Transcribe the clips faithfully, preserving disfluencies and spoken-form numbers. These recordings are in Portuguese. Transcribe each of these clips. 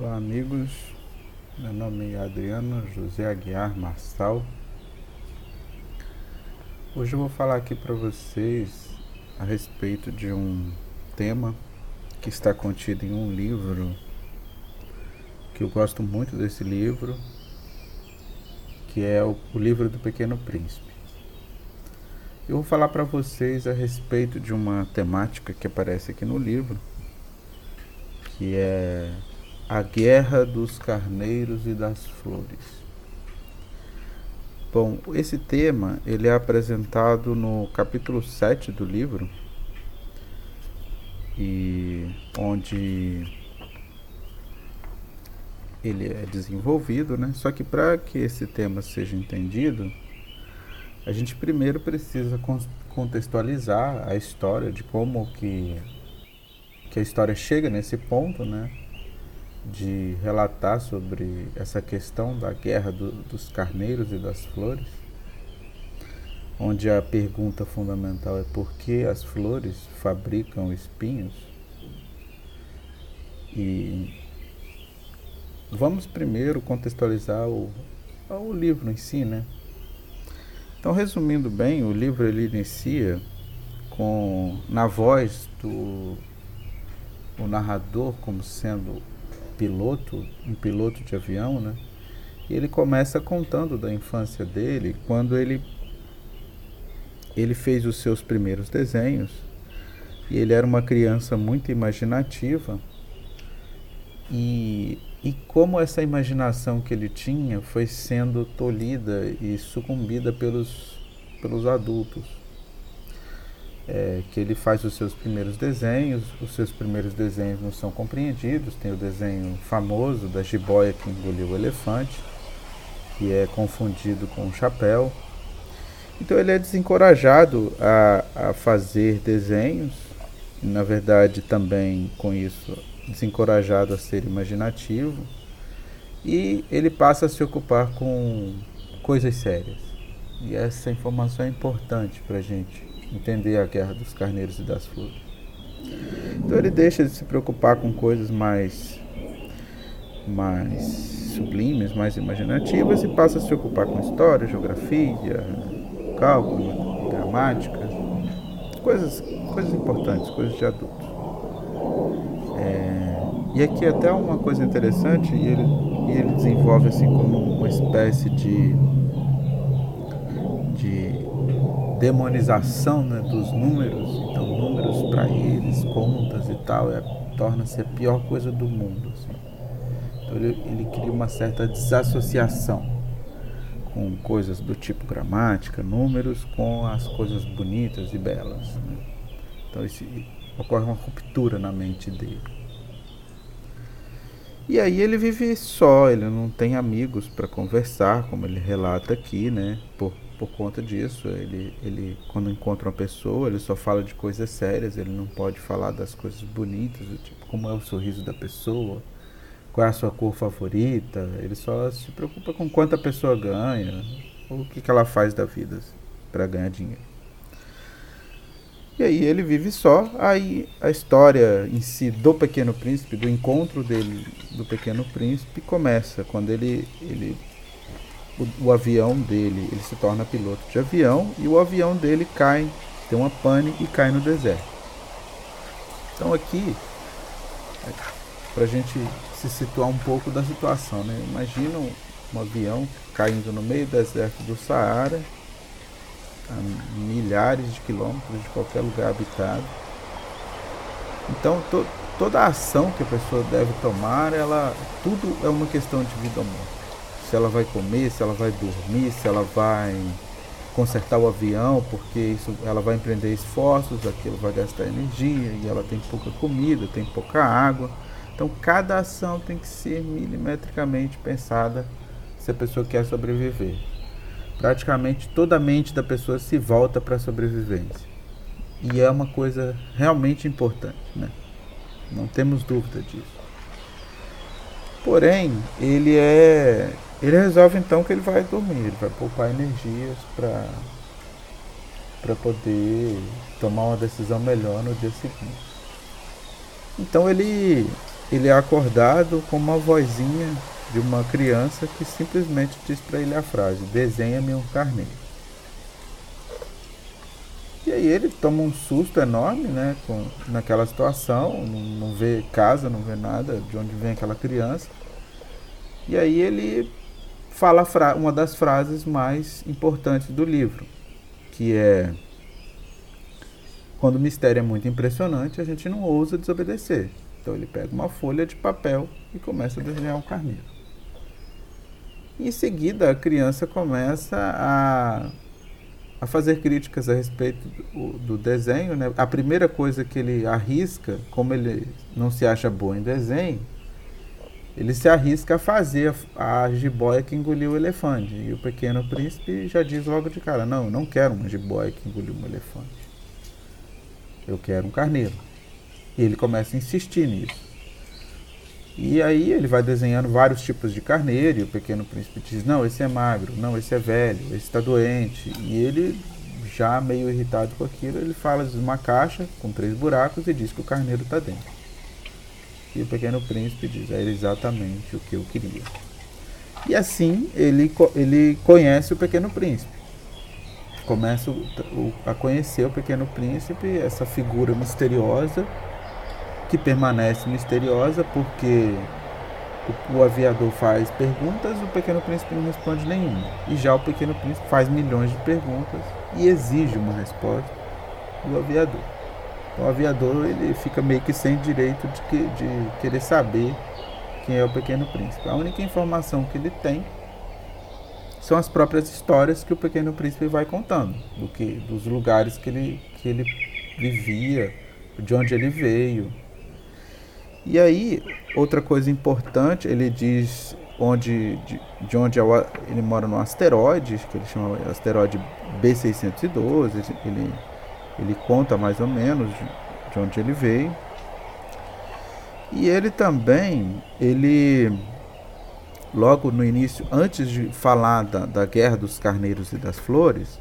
Olá amigos, meu nome é Adriano José Aguiar Marçal. Hoje eu vou falar aqui para vocês a respeito de um tema que está contido em um livro, que eu gosto muito desse livro, que é o, o livro do Pequeno Príncipe. Eu vou falar para vocês a respeito de uma temática que aparece aqui no livro, que é a guerra dos carneiros e das flores. Bom, esse tema ele é apresentado no capítulo sete do livro, e onde ele é desenvolvido, né? Só que para que esse tema seja entendido, a gente primeiro precisa contextualizar a história, de como que, que a história chega nesse ponto, né? De relatar sobre essa questão da guerra do, dos carneiros e das flores, onde a pergunta fundamental é por que as flores fabricam espinhos. E vamos primeiro contextualizar o, o livro em si, né? Então, resumindo bem, o livro ele inicia com, na voz do o narrador como sendo piloto, um piloto de avião, né? E ele começa contando da infância dele, quando ele ele fez os seus primeiros desenhos, e ele era uma criança muito imaginativa, e, e como essa imaginação que ele tinha foi sendo tolhida e sucumbida pelos, pelos adultos. É, que ele faz os seus primeiros desenhos, os seus primeiros desenhos não são compreendidos. Tem o desenho famoso da jiboia que engoliu o elefante, que é confundido com o chapéu. Então ele é desencorajado a, a fazer desenhos, e, na verdade, também com isso desencorajado a ser imaginativo, e ele passa a se ocupar com coisas sérias. E essa informação é importante para a gente entender a guerra dos carneiros e das flores. Então ele deixa de se preocupar com coisas mais, mais sublimes, mais imaginativas, e passa a se ocupar com história, geografia, cálculo, gramática, coisas, coisas importantes, coisas de adulto. É, e aqui até uma coisa interessante, e ele, ele desenvolve assim como uma espécie de de demonização, né, dos números. Então números para eles, contas e tal, é, torna-se a pior coisa do mundo, assim. Então ele, ele cria uma certa desassociação com coisas do tipo gramática, números, com as coisas bonitas e belas, né? Então isso, ocorre uma ruptura na mente dele. E aí ele vive só, ele não tem amigos para conversar, como ele relata aqui, né? Por Por conta disso, ele, ele, quando encontra uma pessoa, ele só fala de coisas sérias, ele não pode falar das coisas bonitas, tipo como é o sorriso da pessoa, qual é a sua cor favorita. Ele só se preocupa com quanto a pessoa ganha, ou o que, que ela faz da vida assim, para ganhar dinheiro. E aí ele vive só. Aí a história em si do Pequeno Príncipe, do encontro dele, do Pequeno Príncipe, começa quando ele... ele O, o avião dele, ele se torna piloto de avião, e o avião dele cai, tem uma pane e cai no deserto. Então aqui, para a gente se situar um pouco da situação, né? Imagina um, um avião caindo no meio do deserto do Saara, a milhares de quilômetros de qualquer lugar habitado. Então to, toda a ação que a pessoa deve tomar, ela, tudo é uma questão de vida ou morte. Se ela vai comer, se ela vai dormir, se ela vai consertar o avião, porque isso, ela vai empreender esforços, aquilo vai gastar energia, e ela tem pouca comida, tem pouca água. Então cada ação tem que ser milimetricamente pensada se a pessoa quer sobreviver. Praticamente toda a mente da pessoa se volta para a sobrevivência. E é uma coisa realmente importante, né? Não temos dúvida disso. Porém, ele é... Ele resolve então que ele vai dormir, ele vai poupar energias para para poder tomar uma decisão melhor no dia seguinte. Então ele, ele é acordado com uma vozinha de uma criança que simplesmente diz para ele a frase: desenha-me um carneiro. E aí ele toma um susto enorme, né, com, naquela situação, não, não vê casa, não vê nada, de onde vem aquela criança. E aí ele fala fra- uma das frases mais importantes do livro, que é: quando o mistério é muito impressionante, a gente não ousa desobedecer. Então ele pega uma folha de papel e começa a desenhar um carneiro. Em seguida a criança começa a... a fazer críticas a respeito do, do desenho, né? A primeira coisa que ele arrisca, como ele não se acha bom em desenho, ele se arrisca a fazer a, a jiboia que engoliu o elefante. E o Pequeno Príncipe já diz logo de cara: não, eu não quero uma jiboia que engoliu um elefante, eu quero um carneiro. E ele começa a insistir nisso. E aí ele vai desenhando vários tipos de carneiro, e o Pequeno Príncipe diz: não, esse é magro, não, esse é velho, esse está doente. E ele, já meio irritado com aquilo, ele fala de uma caixa com três buracos e diz que o carneiro está dentro. E o Pequeno Príncipe diz: é exatamente o que eu queria. E assim ele, ele conhece o Pequeno Príncipe. Começa a conhecer o Pequeno Príncipe, essa figura misteriosa, que permanece misteriosa, porque o aviador faz perguntas, o Pequeno Príncipe não responde nenhuma. E já o Pequeno Príncipe faz milhões de perguntas e exige uma resposta do aviador. Então, o aviador ele fica meio que sem direito de, que, de querer saber quem é o Pequeno Príncipe. A única informação que ele tem são as próprias histórias que o Pequeno Príncipe vai contando, do que, dos lugares que ele, que ele vivia, de onde ele veio. E aí, outra coisa importante, ele diz onde, de, de onde ele mora, no asteroide, que ele chama asteroide B seiscentos e doze, ele, ele conta mais ou menos de, de onde ele veio. E ele também, ele, logo no início, antes de falar da, da Guerra dos Carneiros e das Flores,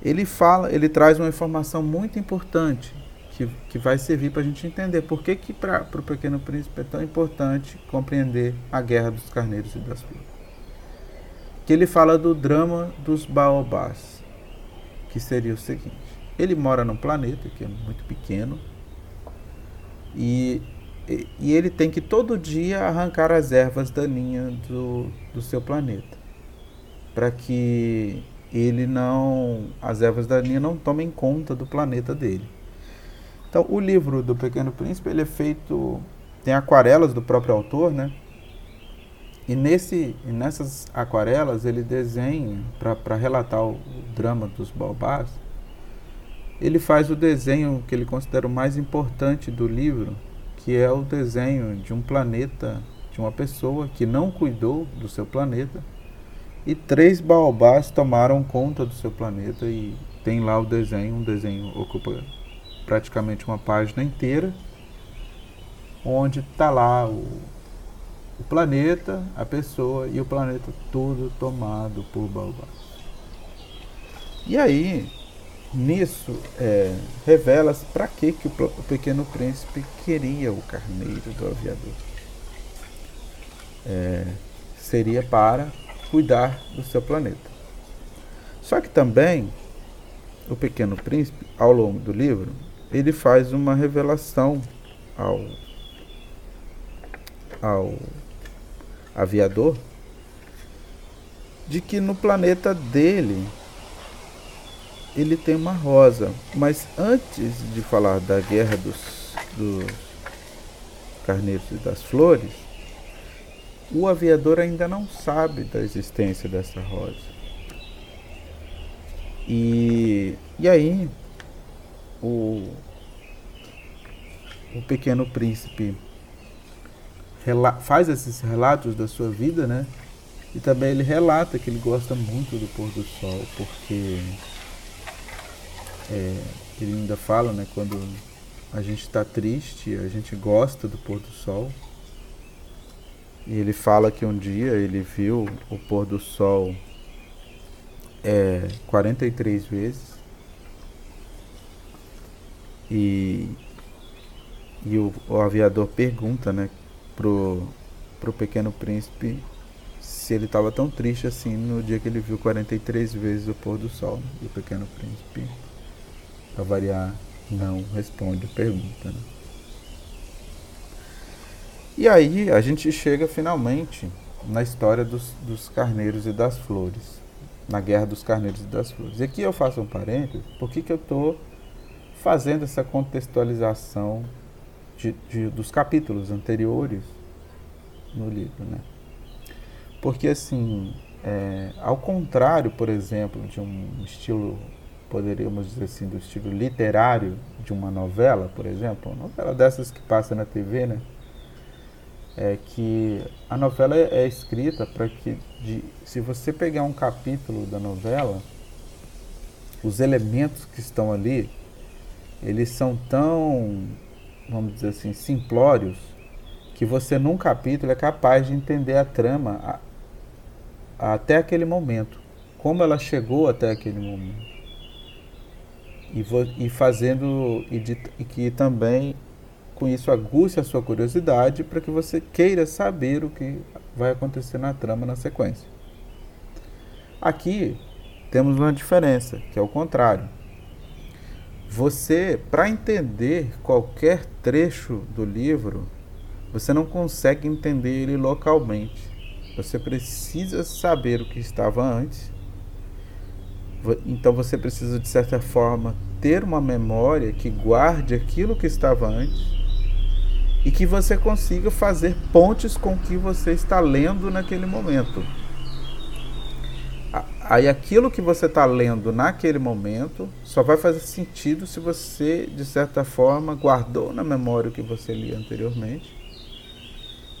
ele fala, ele traz uma informação muito importante, Que, que vai servir para a gente entender por que, que para o Pequeno Príncipe é tão importante compreender a Guerra dos Carneiros e das Flores. Que ele fala do drama dos baobás, que seria o seguinte: ele mora num planeta que é muito pequeno, e, e, e ele tem que todo dia arrancar as ervas daninhas do, do seu planeta, para que ele não, as ervas daninhas não tomem conta do planeta dele. Então, o livro do Pequeno Príncipe, ele é feito, tem aquarelas do próprio autor, né? E nesse, nessas aquarelas ele desenha, para relatar o drama dos baobás, ele faz o desenho que ele considera o mais importante do livro, que é o desenho de um planeta, de uma pessoa que não cuidou do seu planeta, e três baobás tomaram conta do seu planeta, e tem lá o desenho, um desenho ocupado praticamente uma página inteira, onde está lá o, o planeta, a pessoa e o planeta todo tomado por baobás. E aí, nisso, é, revela-se para que, que o, o Pequeno Príncipe queria o carneiro do aviador. É, seria para cuidar do seu planeta. Só que também, o Pequeno Príncipe, ao longo do livro, ele faz uma revelação ao, ao aviador de que no planeta dele ele tem uma rosa. Mas antes de falar da Guerra dos, dos Carneiros e das Flores, o aviador ainda não sabe da existência dessa rosa. E, e aí o, o Pequeno Príncipe rela, faz esses relatos da sua vida, né? E também ele relata que ele gosta muito do pôr do sol, porque é, ele ainda fala, né, quando a gente está triste, a gente gosta do pôr do sol. E ele fala que um dia ele viu o pôr do sol É, quarenta e três vezes, e, E o, o aviador pergunta, né, pro, pro Pequeno Príncipe se ele estava tão triste assim no dia que ele viu quarenta e três vezes o pôr do sol. E o Pequeno Príncipe, para variar, não responde a pergunta, né? E aí a gente chega finalmente na história dos, dos carneiros e das flores, na guerra dos carneiros e das flores. E aqui eu faço um parênteses, por que que eu estou fazendo essa contextualização de, de, dos capítulos anteriores no livro, né? Porque assim, é, ao contrário, por exemplo, de um estilo, poderíamos dizer assim, do estilo literário de uma novela, por exemplo, uma novela dessas que passa na T V, né? É que a novela é escrita para que, de, se você pegar um capítulo da novela, os elementos que estão ali, eles são tão, vamos dizer assim, simplórios, que você num capítulo é capaz de entender a trama a, a, até aquele momento, como ela chegou até aquele momento. E, vo, e fazendo, e, de, e que também... com isso aguça a sua curiosidade para que você queira saber o que vai acontecer na trama, na sequência. Aqui temos uma diferença, que é o contrário. Você, para entender qualquer trecho do livro, você não consegue entender ele localmente. Você precisa saber o que estava antes. Então você precisa, de certa forma, ter uma memória que guarde aquilo que estava antes e que você consiga fazer pontes com o que você está lendo naquele momento. Aí aquilo que você está lendo naquele momento só vai fazer sentido se você, de certa forma, guardou na memória o que você lia anteriormente.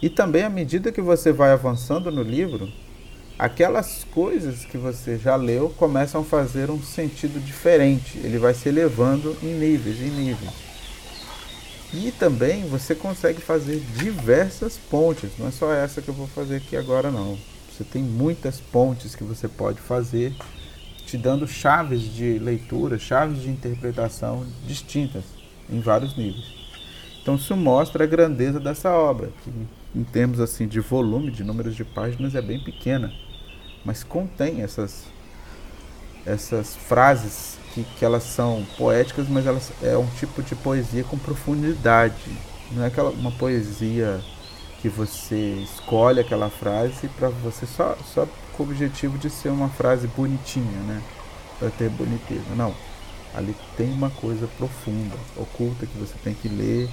E também, à medida que você vai avançando no livro, aquelas coisas que você já leu começam a fazer um sentido diferente. Ele vai se elevando em níveis, em níveis. E também você consegue fazer diversas pontes. Não é só essa que eu vou fazer aqui agora, não. Você tem muitas pontes que você pode fazer, te dando chaves de leitura, chaves de interpretação distintas, em vários níveis. Então isso mostra a grandeza dessa obra, que em termos assim de volume, de números de páginas, é bem pequena, mas contém essas, essas frases que, que elas são poéticas, mas elas é um tipo de poesia com profundidade. Não é aquela, uma poesia que você escolhe aquela frase para você só, só com o objetivo de ser uma frase bonitinha, né? Para ter boniteza. Não. Ali tem uma coisa profunda, oculta, que você tem que ler,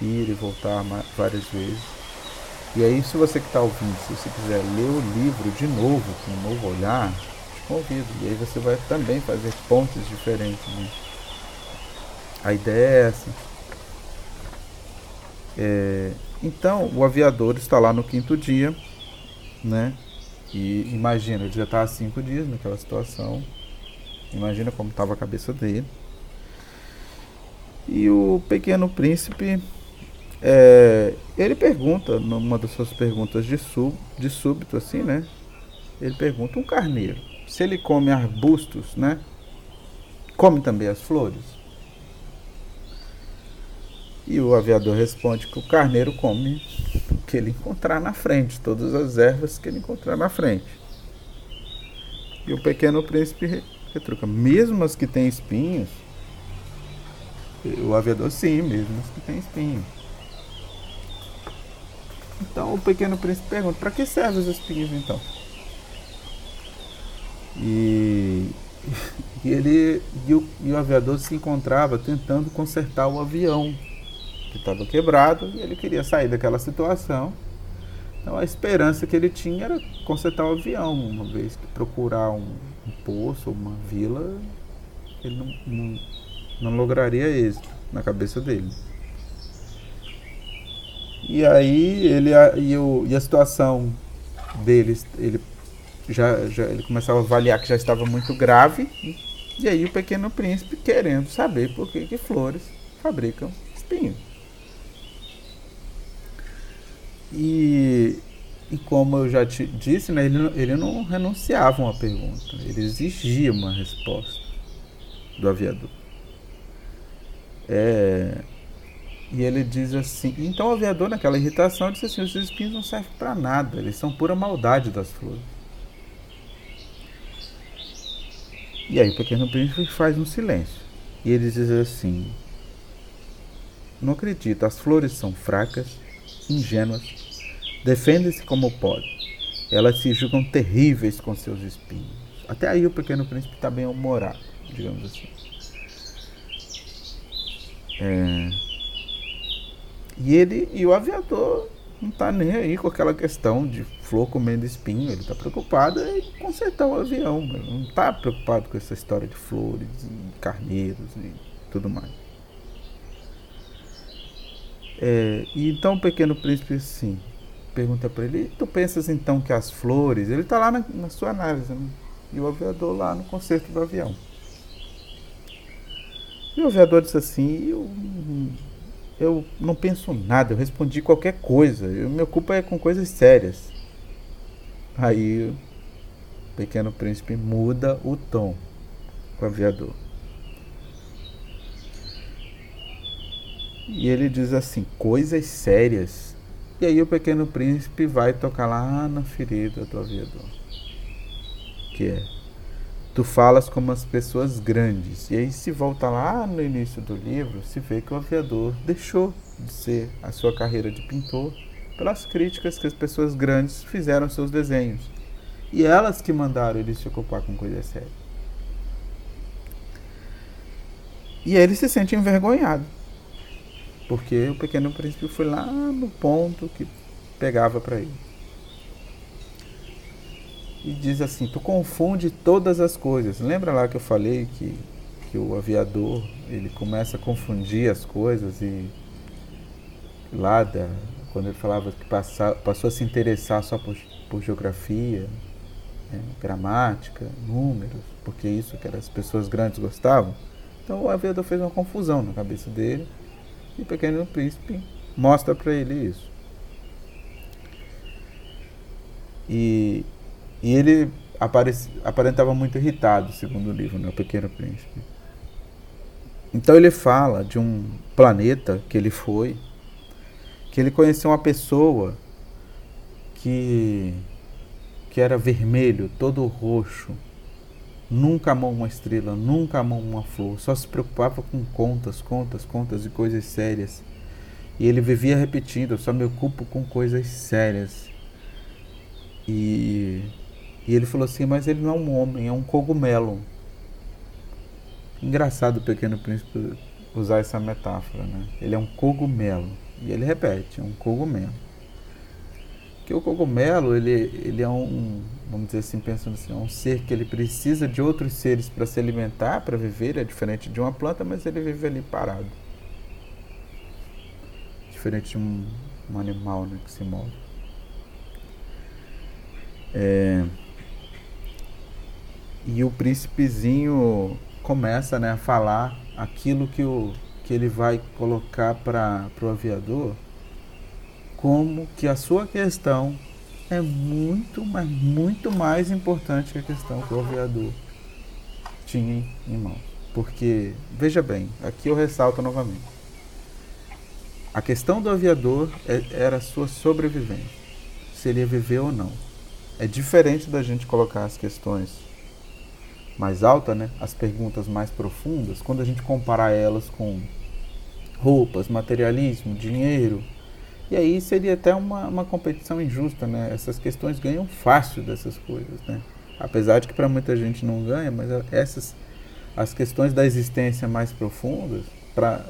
ir e voltar várias vezes. E aí, se você que está ouvindo, se você quiser ler o livro de novo, com um novo olhar, te convido. E aí você vai também fazer pontes diferentes, né? A ideia é essa. É, então, o aviador está lá no quinto dia, né? E imagina, ele já está há cinco dias naquela situação. Imagina como estava a cabeça dele. E o Pequeno Príncipe... É, ele pergunta, numa das suas perguntas de, sub, de súbito, assim, né? Ele pergunta, um carneiro, se ele come arbustos, né? Come também as flores? E o aviador responde que o carneiro come o que ele encontrar na frente, todas as ervas que ele encontrar na frente. E o Pequeno Príncipe retruca, mesmo as que têm espinhos? O aviador, sim, mesmo as que têm espinhos. Então o Pequeno Príncipe pergunta, para que servem os espinhos então? E, e, ele, e, o, e o aviador se encontrava tentando consertar o avião, que estava quebrado, e ele queria sair daquela situação. Então a esperança que ele tinha era consertar o avião, uma vez que procurar um, um poço, uma vila, ele não, não, não lograria êxito na cabeça dele. E aí ele, a, e, o, e a situação dele, ele, já, já, ele começava a avaliar que já estava muito grave. E aí o Pequeno Príncipe querendo saber por que, que flores fabricam espinhos. E, e como eu já te disse, né, ele, ele não renunciava a uma pergunta, ele exigia uma resposta do aviador. É... E ele diz assim, então o aviador, naquela irritação, disse assim, os espinhos não servem para nada, eles são pura maldade das flores. E aí o pequeno príncipe faz um silêncio. E ele diz assim, não acredito, as flores são fracas, ingênuas, defendem-se como podem. Elas se julgam terríveis com seus espinhos. Até aí o pequeno príncipe está bem humorado, digamos assim. É... E ele e o aviador não está nem aí com aquela questão de flor comendo espinho. Ele está preocupado em consertar o avião, mas não está preocupado com essa história de flores, e carneiros e tudo mais. É, e então o pequeno príncipe assim, pergunta para ele, tu pensas então que as flores... Ele está lá na, na sua análise, né? E o aviador lá no conserto do avião. E o aviador disse assim, eu, eu não penso nada, eu respondi qualquer coisa, eu, minha culpa é com coisas sérias. Aí o pequeno príncipe muda o tom com o aviador. E ele diz assim, coisas sérias. E aí o pequeno príncipe vai tocar lá na ferida do aviador. Que é, tu falas como as pessoas grandes. E aí se volta lá no início do livro, se vê que o aviador deixou de ser a sua carreira de pintor pelas críticas que as pessoas grandes fizeram aos seus desenhos. E elas que mandaram ele se ocupar com coisas sérias. E aí ele se sente envergonhado. Porque o pequeno príncipe foi lá no ponto que pegava para ele. E diz assim, tu confunde todas as coisas. Lembra lá que eu falei que, que o aviador, ele começa a confundir as coisas e lá, da, quando ele falava que passa, passou a se interessar só por, por geografia, né, gramática, números, porque isso que as pessoas grandes gostavam. Então o aviador fez uma confusão na cabeça dele. E o pequeno príncipe mostra para ele isso. E, e ele apareci, aparentava muito irritado, segundo o livro, né, o pequeno príncipe. Então ele fala de um planeta que ele foi, que ele conheceu uma pessoa que, que era vermelho, todo roxo, nunca amou uma estrela, nunca amou uma flor, só se preocupava com contas, contas, contas e coisas sérias. E ele vivia repetindo, eu só me ocupo com coisas sérias. E, e ele falou assim, mas ele não é um homem, é um cogumelo. Engraçado o pequeno príncipe usar essa metáfora, né? Ele é um cogumelo. E ele repete, é um cogumelo. Porque o cogumelo, ele, ele é um, vamos dizer assim, pensando assim, é um ser que ele precisa de outros seres para se alimentar, para viver, é diferente de uma planta, mas ele vive ali parado. Diferente de um, um animal, né, que se move. É, e o príncipezinho começa, né, a falar aquilo que, o, que ele vai colocar para o aviador, como que a sua questão é muito, mas muito mais importante que a questão que o aviador tinha em mãos. Porque, veja bem, aqui eu ressalto novamente. A questão do aviador é, era a sua sobrevivência, se ele ia viver ou não. É diferente da gente colocar as questões mais altas, né? As perguntas mais profundas, quando a gente comparar elas com roupas, materialismo, dinheiro... E aí seria até uma, uma competição injusta, né? Essas questões ganham fácil dessas coisas, né? Apesar de que para muita gente não ganha, mas essas, as questões da existência mais profundas, para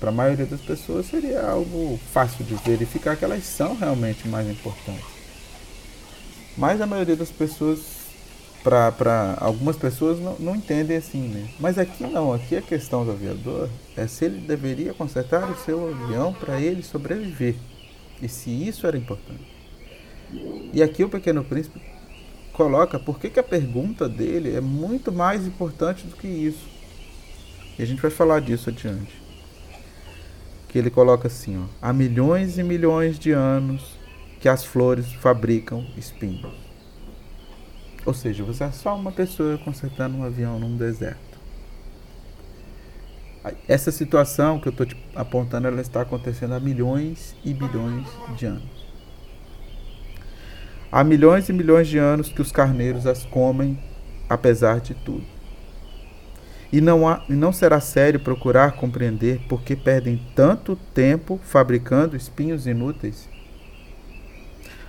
a maioria das pessoas seria algo fácil de verificar que elas são realmente mais importantes. Mas a maioria das pessoas, para algumas pessoas, não, não entendem assim, né? Mas aqui não, aqui a questão do aviador é se ele deveria consertar o seu avião para ele sobreviver. E se isso era importante. E aqui o pequeno príncipe coloca por que, que a pergunta dele é muito mais importante do que isso. E a gente vai falar disso adiante. Que ele coloca assim, ó, há milhões e milhões de anos que as flores fabricam espinhos. Ou seja, você é só uma pessoa consertando um avião num deserto. Essa situação que eu estou te apontando, ela está acontecendo há milhões e bilhões de anos. Há milhões e milhões de anos que os carneiros as comem, apesar de tudo. E não, há, não será sério procurar compreender por que perdem tanto tempo fabricando espinhos inúteis.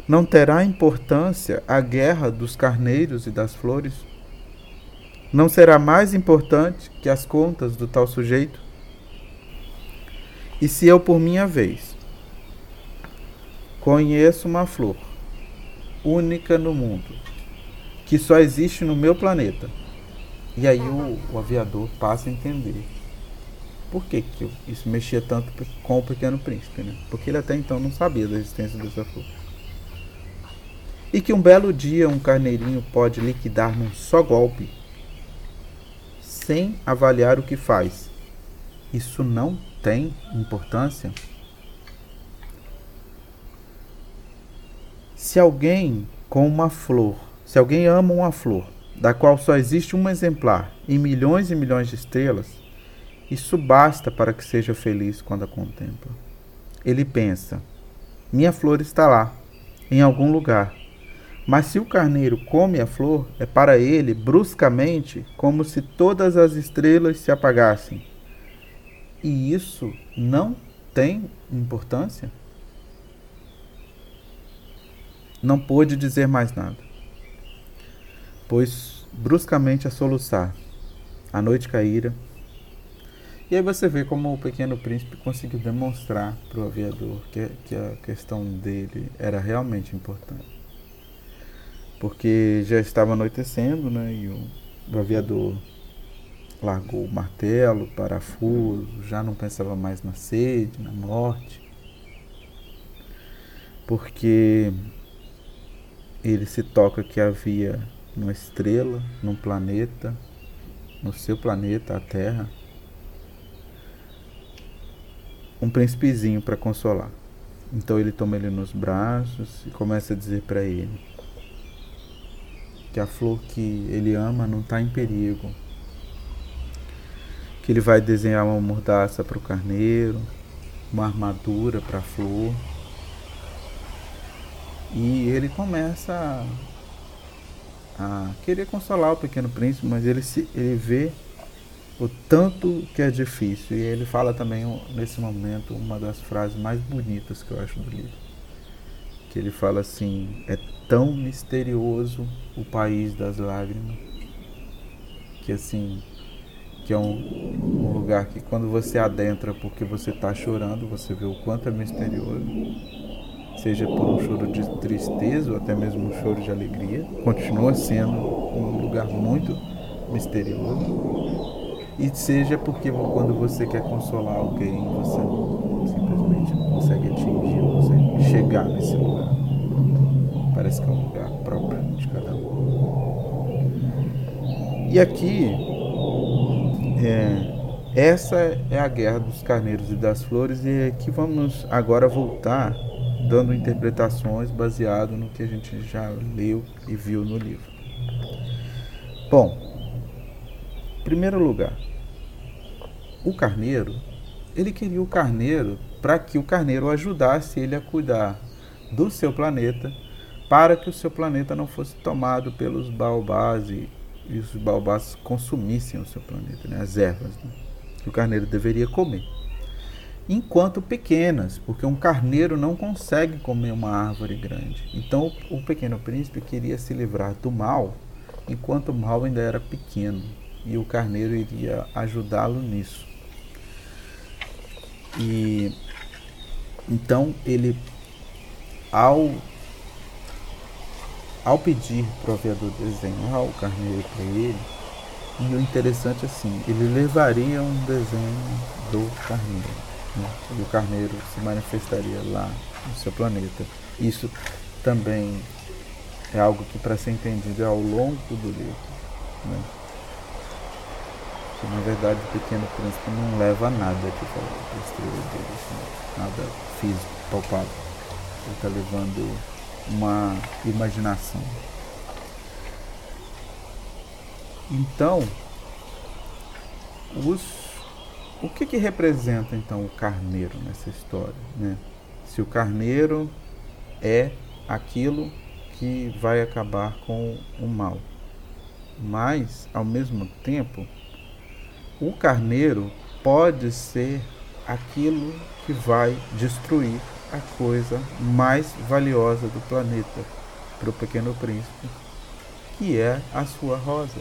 Não terá importância a guerra dos carneiros e das flores? Não será mais importante que as contas do tal sujeito? E se eu, por minha vez, conheço uma flor, única no mundo, que só existe no meu planeta, e aí o, o aviador passa a entender por que, que isso mexia tanto com o Pequeno Príncipe, né? Porque ele até então não sabia da existência dessa flor. E que um belo dia um carneirinho pode liquidar num só golpe, sem avaliar o que faz. Isso não tem importância? Se alguém com uma flor, se alguém ama uma flor, da qual só existe um exemplar em milhões e milhões de estrelas, isso basta para que seja feliz quando a contempla. Ele pensa, minha flor está lá, em algum lugar. Mas se o carneiro come a flor, é para ele, bruscamente, como se todas as estrelas se apagassem. E isso não tem importância? Não pôde dizer mais nada, pois bruscamente a soluçar. A noite caíra. E aí você vê como o Pequeno Príncipe conseguiu demonstrar para o aviador que, que a questão dele era realmente importante. Porque já estava anoitecendo, né, e o, o aviador largou o martelo, o parafuso, já não pensava mais na sede, na morte, porque ele se toca que havia uma estrela, num planeta, no seu planeta, a Terra, um príncipezinho para consolar. Então ele toma ele nos braços e começa a dizer para ele que a flor que ele ama não está em perigo, que ele vai desenhar uma mordaça para o carneiro, uma armadura para a flor, e ele começa a, a querer consolar o Pequeno Príncipe, mas ele, se, ele vê o tanto que é difícil, e ele fala também nesse momento uma das frases mais bonitas que eu acho do livro, que ele fala assim, é tão misterioso o país das lágrimas, que assim, que é um, um lugar que quando você adentra porque você está chorando, você vê o quanto é misterioso, seja por um choro de tristeza ou até mesmo um choro de alegria, continua sendo um lugar muito misterioso, e seja porque quando você quer consolar alguém, você simplesmente não consegue atingir, você chegar nesse lugar. Parece que é um lugar próprio de cada um. E aqui, é, essa é a guerra dos carneiros e das flores, e aqui vamos agora voltar dando interpretações baseado no que a gente já leu e viu no livro. Bom, em primeiro lugar, o carneiro, ele queria o carneiro para que o carneiro ajudasse ele a cuidar do seu planeta, para que o seu planeta não fosse tomado pelos baobás e, e os baobás consumissem o seu planeta, né? As ervas, né? Que o carneiro deveria comer, enquanto pequenas, porque um carneiro não consegue comer uma árvore grande. Então o Pequeno Príncipe queria se livrar do mal, enquanto o mal ainda era pequeno, e o carneiro iria ajudá-lo nisso. E então ele, ao Ao pedir para o aviador desenhar o carneiro para ele, e o interessante é assim, ele levaria um desenho do carneiro, né? E o carneiro se manifestaria lá no seu planeta. Isso também é algo que, para ser entendido, é ao longo do livro, né? Que, na verdade, o Pequeno Príncipe não leva nada aqui para a estrela dele, assim, nada físico, palpável. Ele está levando uma imaginação. Então os, O que que representa, então, o carneiro nessa história, né? Se o carneiro é aquilo que vai acabar com o mal. Mas, ao mesmo tempo, o carneiro pode ser aquilo que vai destruir a coisa mais valiosa do planeta para o Pequeno Príncipe, que é a sua rosa.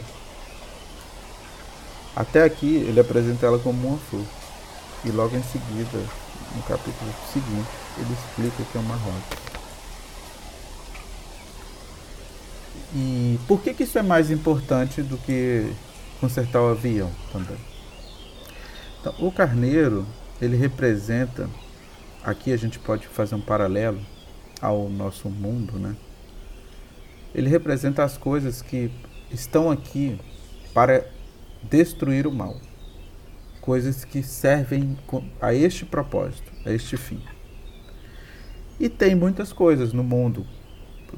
Até aqui ele apresenta ela como uma flor, e logo em seguida, no capítulo seguinte, ele explica que é uma rosa. E por que que isso é mais importante do que consertar o avião também? Então, o carneiro, ele representa, aqui a gente pode fazer um paralelo ao nosso mundo, né? Ele representa as coisas que estão aqui para destruir o mal, coisas que servem a este propósito, a este fim. E tem muitas coisas no mundo,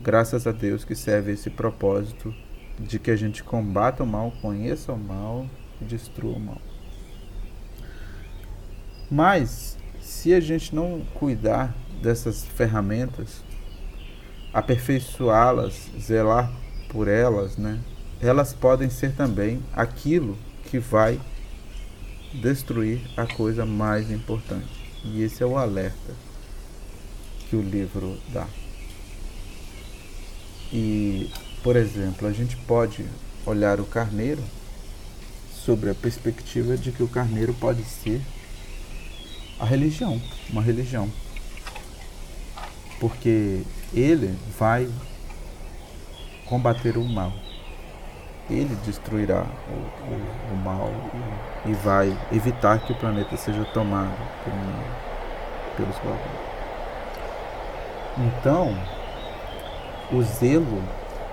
graças a Deus, que servem esse propósito de que a gente combata o mal, conheça o mal e destrua o mal. Mas, se a gente não cuidar dessas ferramentas, aperfeiçoá-las, zelar por elas, né? Elas podem ser também aquilo que vai destruir a coisa mais importante. E esse é o alerta que o livro dá. E, por exemplo, a gente pode olhar o carneiro sobre a perspectiva de que o carneiro pode ser a religião, uma religião. Porque ele vai combater o mal. Ele destruirá o, o, o mal e vai evitar que o planeta seja tomado pelo, pelos valores. Então, o zelo,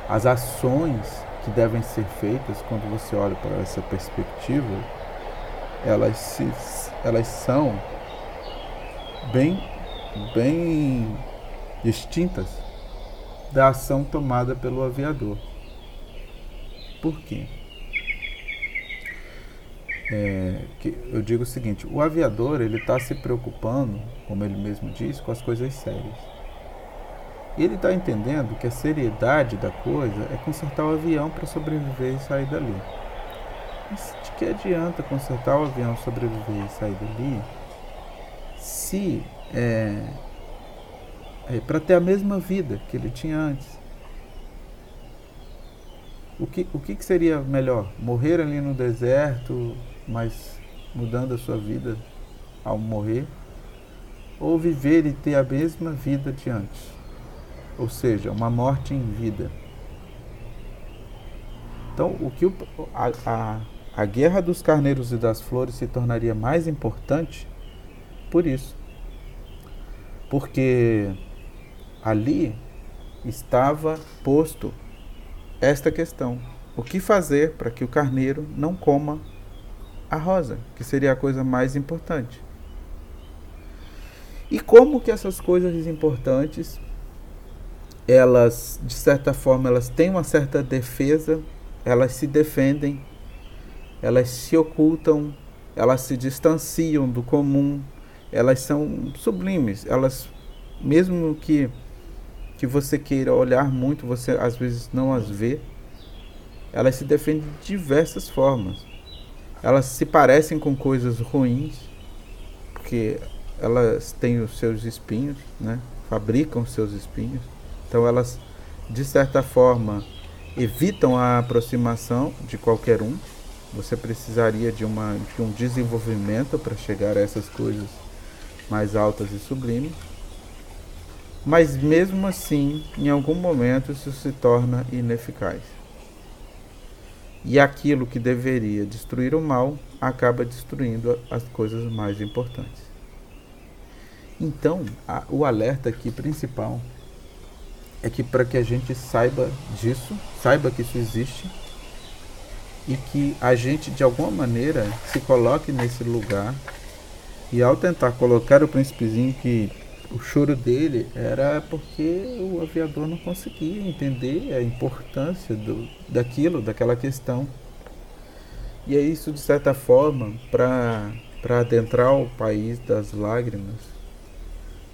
as ações que devem ser feitas, quando você olha para essa perspectiva, elas, se, elas são bem, bem distintas da ação tomada pelo aviador. Por quê? É, que eu digo o seguinte, o aviador, ele está se preocupando, como ele mesmo diz, com as coisas sérias. Ele está entendendo que a seriedade da coisa é consertar o avião para sobreviver e sair dali. Mas de que adianta consertar o avião, sobreviver e sair dali, se é, é para ter a mesma vida que ele tinha antes? O que, o que seria melhor? Morrer ali no deserto, mas mudando a sua vida ao morrer? Ou viver e ter a mesma vida de antes? Ou seja, uma morte em vida. Então, o que o, a, a, a guerra dos carneiros e das flores se tornaria mais importante por isso. Porque ali estava posto esta questão, o que fazer para que o carneiro não coma a rosa, que seria a coisa mais importante. E como que essas coisas importantes, elas, de certa forma, elas têm uma certa defesa, elas se defendem, elas se ocultam, elas se distanciam do comum, elas são sublimes, elas, mesmo que que você queira olhar muito, você às vezes não as vê, elas se defendem de diversas formas. Elas se parecem com coisas ruins, porque elas têm os seus espinhos, né? Fabricam os seus espinhos. Então elas, de certa forma, evitam a aproximação de qualquer um. Você precisaria de, uma, de um desenvolvimento para chegar a essas coisas mais altas e sublimes. Mas mesmo assim, em algum momento, isso se torna ineficaz. E aquilo que deveria destruir o mal, acaba destruindo as coisas mais importantes. Então, a, o alerta aqui principal é que para que a gente saiba disso, saiba que isso existe, e que a gente, de alguma maneira, se coloque nesse lugar, e ao tentar colocar o príncipezinho que... O choro dele era porque o aviador não conseguia entender a importância do, daquilo, daquela questão. E é isso, de certa forma, para Para adentrar o país das lágrimas,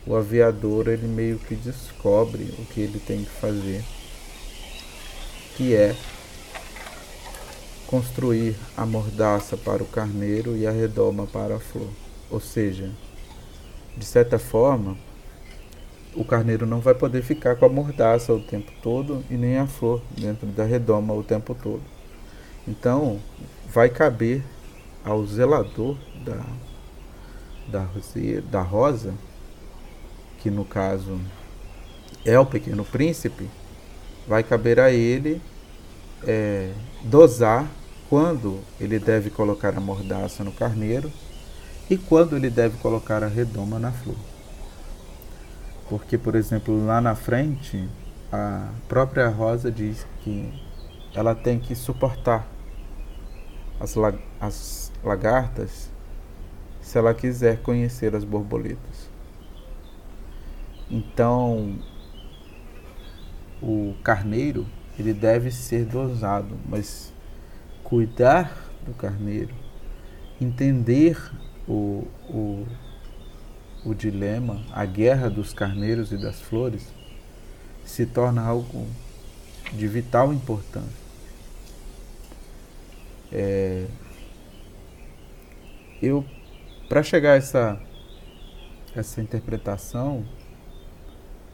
o aviador ele meio que descobre o que ele tem que fazer, que é construir a mordaça para o carneiro e a redoma para a flor. Ou seja, de certa forma, o carneiro não vai poder ficar com a mordaça o tempo todo e nem a flor dentro da redoma o tempo todo. Então, vai caber ao zelador da, da, da rosa, que no caso é o Pequeno Príncipe, vai caber a ele é, dosar quando ele deve colocar a mordaça no carneiro e quando ele deve colocar a redoma na flor. Porque, por exemplo, lá na frente, a própria rosa diz que ela tem que suportar as, lag- as lagartas se ela quiser conhecer as borboletas. Então, o carneiro, ele deve ser dosado, mas cuidar do carneiro, entender o, o, o dilema, a guerra dos carneiros e das flores, se torna algo de vital importância. É, eu, para chegar a essa, essa interpretação,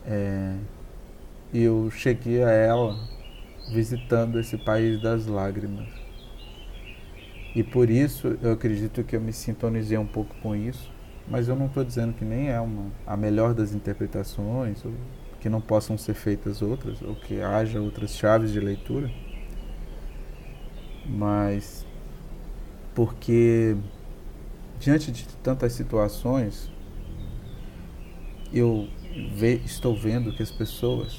é, eu cheguei a ela visitando esse país das lágrimas. E por isso eu acredito que eu me sintonizei um pouco com isso, mas eu não estou dizendo que nem é uma, a melhor das interpretações, ou que não possam ser feitas outras, ou que haja outras chaves de leitura, mas porque diante de tantas situações eu ve, estou vendo que as pessoas,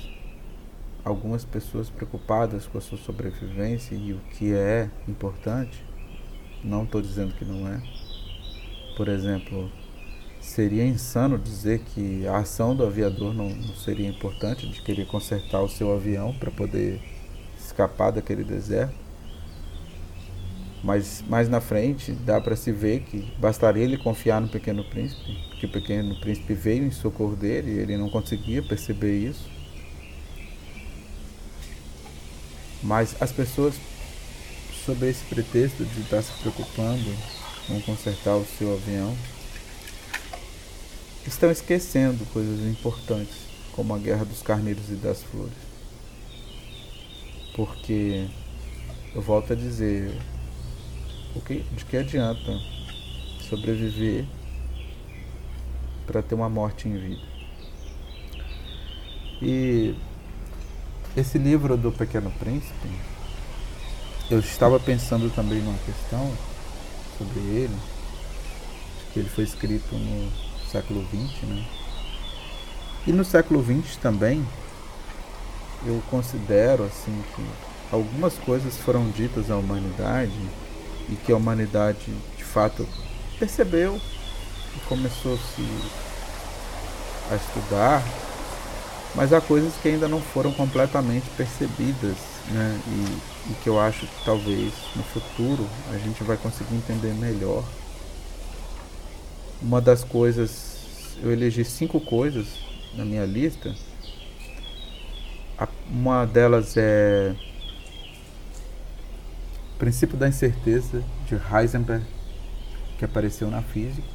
algumas pessoas preocupadas com a sua sobrevivência e o que é importante, não estou dizendo que não é. Por exemplo, seria insano dizer que a ação do aviador não, não seria importante, de querer consertar o seu avião para poder escapar daquele deserto. Mas mais na frente dá para se ver que bastaria ele confiar no Pequeno Príncipe, que o Pequeno Príncipe veio em socorro dele e ele não conseguia perceber isso. Mas as pessoas, sob esse pretexto de estar se preocupando com consertar o seu avião, estão esquecendo coisas importantes, como a guerra dos carneiros e das flores. Porque, eu volto a dizer, o que, de que adianta sobreviver para ter uma morte em vida? E esse livro do Pequeno Príncipe, eu estava pensando também numa questão sobre ele, que ele foi escrito no século vinte, né? E no século vinte também, eu considero assim que algumas coisas foram ditas à humanidade e que a humanidade de fato percebeu e começou a estudar, mas há coisas que ainda não foram completamente percebidas, né? E, e que eu acho que talvez no futuro a gente vai conseguir entender melhor. Uma das coisas, eu elegi cinco coisas na minha lista. A, uma delas é o princípio da incerteza de Heisenberg, que apareceu na física.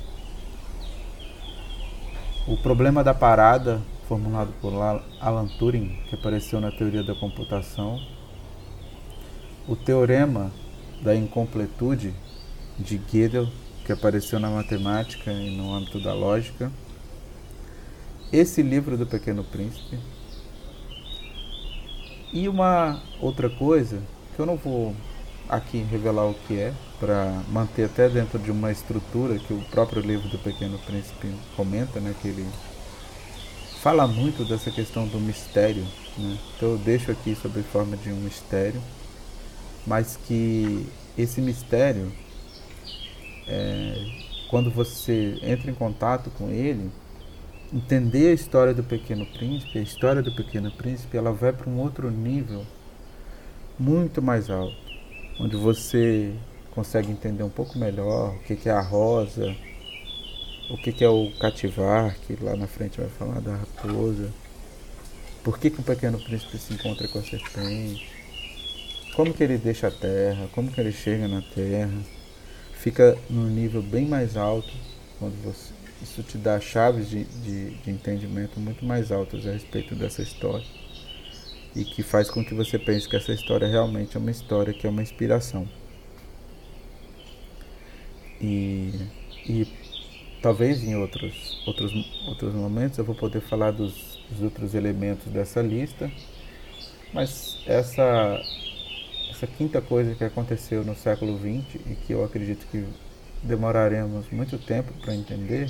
O problema da parada, formulado por Alan Turing, que apareceu na teoria da computação. O teorema da incompletude, de Gödel, que apareceu na matemática e no âmbito da lógica. Esse livro do Pequeno Príncipe. E uma outra coisa, que eu não vou aqui revelar o que é, para manter até dentro de uma estrutura que o próprio livro do Pequeno Príncipe comenta, né, que ele fala muito dessa questão do mistério, né? Então eu deixo aqui sob forma de um mistério, mas que esse mistério, é, quando você entra em contato com ele, entender a história do Pequeno Príncipe, a história do Pequeno Príncipe, ela vai para um outro nível muito mais alto, onde você consegue entender um pouco melhor o que, que é a rosa, o que, que é o cativar, que lá na frente vai falar da raposa, por que, que o pequeno príncipe se encontra com a serpente, como que ele deixa a terra, como que ele chega na terra, fica num nível bem mais alto, quando você, isso te dá chaves de, de, de entendimento muito mais altas a respeito dessa história, e que faz com que você pense que essa história realmente é uma história que é uma inspiração. E, e talvez em outros, outros, outros momentos eu vou poder falar dos, dos outros elementos dessa lista, mas essa, essa quinta coisa que aconteceu no século vinte e que eu acredito que demoraremos muito tempo para entender,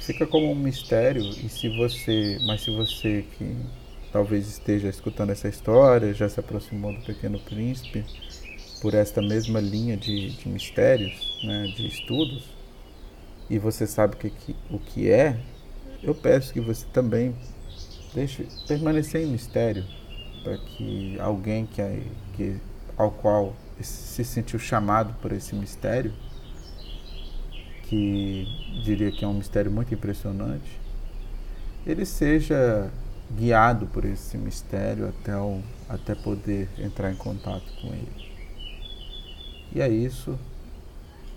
fica como um mistério. E se você, mas se você que talvez esteja escutando essa história, já se aproximou do Pequeno Príncipe por esta mesma linha de, de mistérios, né, de estudos, e você sabe que, que, o que é, eu peço que você também deixe permanecer em mistério, para que alguém que, que, ao qual se sentiu chamado por esse mistério, que diria que é um mistério muito impressionante, ele seja guiado por esse mistério até, o, até poder entrar em contato com ele. E é isso,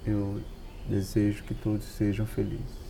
eu desejo que todos sejam felizes.